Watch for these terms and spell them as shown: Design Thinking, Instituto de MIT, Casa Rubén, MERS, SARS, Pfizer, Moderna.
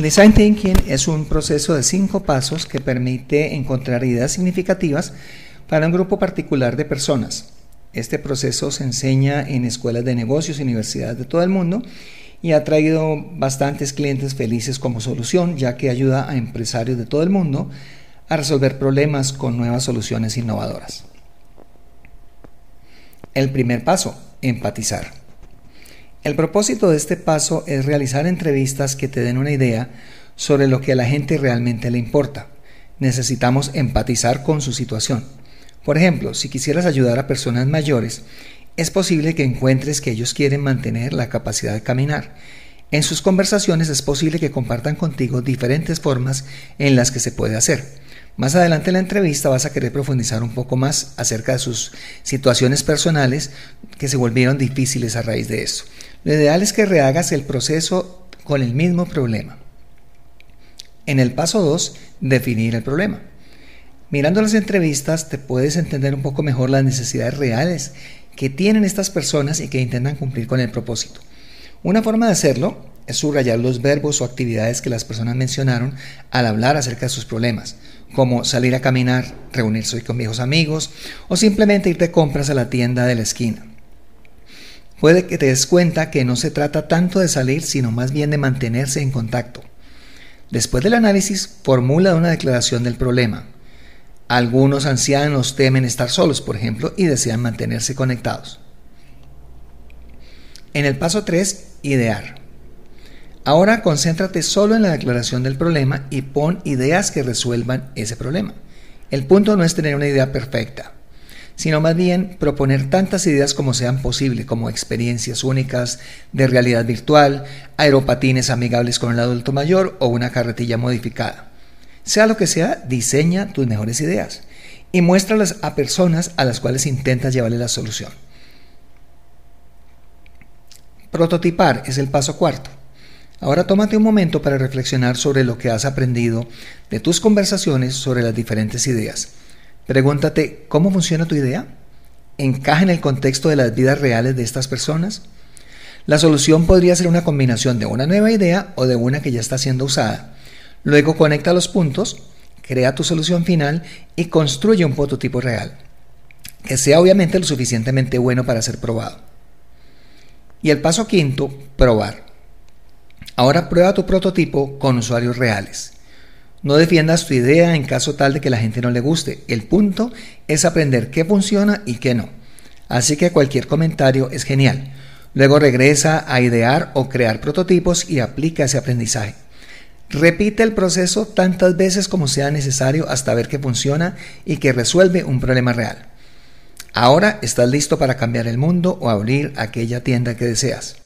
El Design Thinking es un proceso de 5 pasos que permite encontrar ideas significativas para un grupo particular de personas. Este proceso se enseña en escuelas de negocios y universidades de todo el mundo y ha traído bastantes clientes felices como solución, ya que ayuda a empresarios de todo el mundo a resolver problemas con nuevas soluciones innovadoras. El primer paso, empatizar. El propósito de este paso es realizar entrevistas que te den una idea sobre lo que a la gente realmente le importa. Necesitamos empatizar con su situación. Por ejemplo, si quisieras ayudar a personas mayores, es posible que encuentres que ellos quieren mantener la capacidad de caminar. En sus conversaciones es posible que compartan contigo diferentes formas en las que se puede hacer. Más adelante en la entrevista vas a querer profundizar un poco más acerca de sus situaciones personales que se volvieron difíciles a raíz de eso. Lo ideal es que rehagas el proceso con el mismo problema. En el paso 2, definir el problema. Mirando las entrevistas te puedes entender un poco mejor las necesidades reales que tienen estas personas y que intentan cumplir con el propósito. Una forma de hacerlo es subrayar los verbos o actividades que las personas mencionaron al hablar acerca de sus problemas, como salir a caminar, reunirse con viejos amigos o simplemente ir de compras a la tienda de la esquina. Puede que te des cuenta que no se trata tanto de salir, sino más bien de mantenerse en contacto. Después del análisis, formula una declaración del problema. Algunos ancianos temen estar solos, por ejemplo, y desean mantenerse conectados. En el paso 3, idear. Ahora concéntrate solo en la declaración del problema y pon ideas que resuelvan ese problema. El punto no es tener una idea perfecta, sino más bien proponer tantas ideas como sean posible, como experiencias únicas de realidad virtual, aeropatines amigables con el adulto mayor o una carretilla modificada. Sea lo que sea, diseña tus mejores ideas y muéstralas a personas a las cuales intentas llevarle la solución. Prototipar es el paso 4. Ahora tómate un momento para reflexionar sobre lo que has aprendido de tus conversaciones sobre las diferentes ideas. Pregúntate, ¿cómo funciona tu idea? ¿Encaja en el contexto de las vidas reales de estas personas? La solución podría ser una combinación de una nueva idea o de una que ya está siendo usada. Luego conecta los puntos, crea tu solución final y construye un prototipo real, que sea obviamente lo suficientemente bueno para ser probado. Y el paso 5, probar. Ahora prueba tu prototipo con usuarios reales. No defiendas tu idea en caso tal de que la gente no le guste. El punto es aprender qué funciona y qué no. Así que cualquier comentario es genial. Luego regresa a idear o crear prototipos y aplica ese aprendizaje. Repite el proceso tantas veces como sea necesario hasta ver que funciona y que resuelve un problema real. Ahora estás listo para cambiar el mundo o abrir aquella tienda que deseas.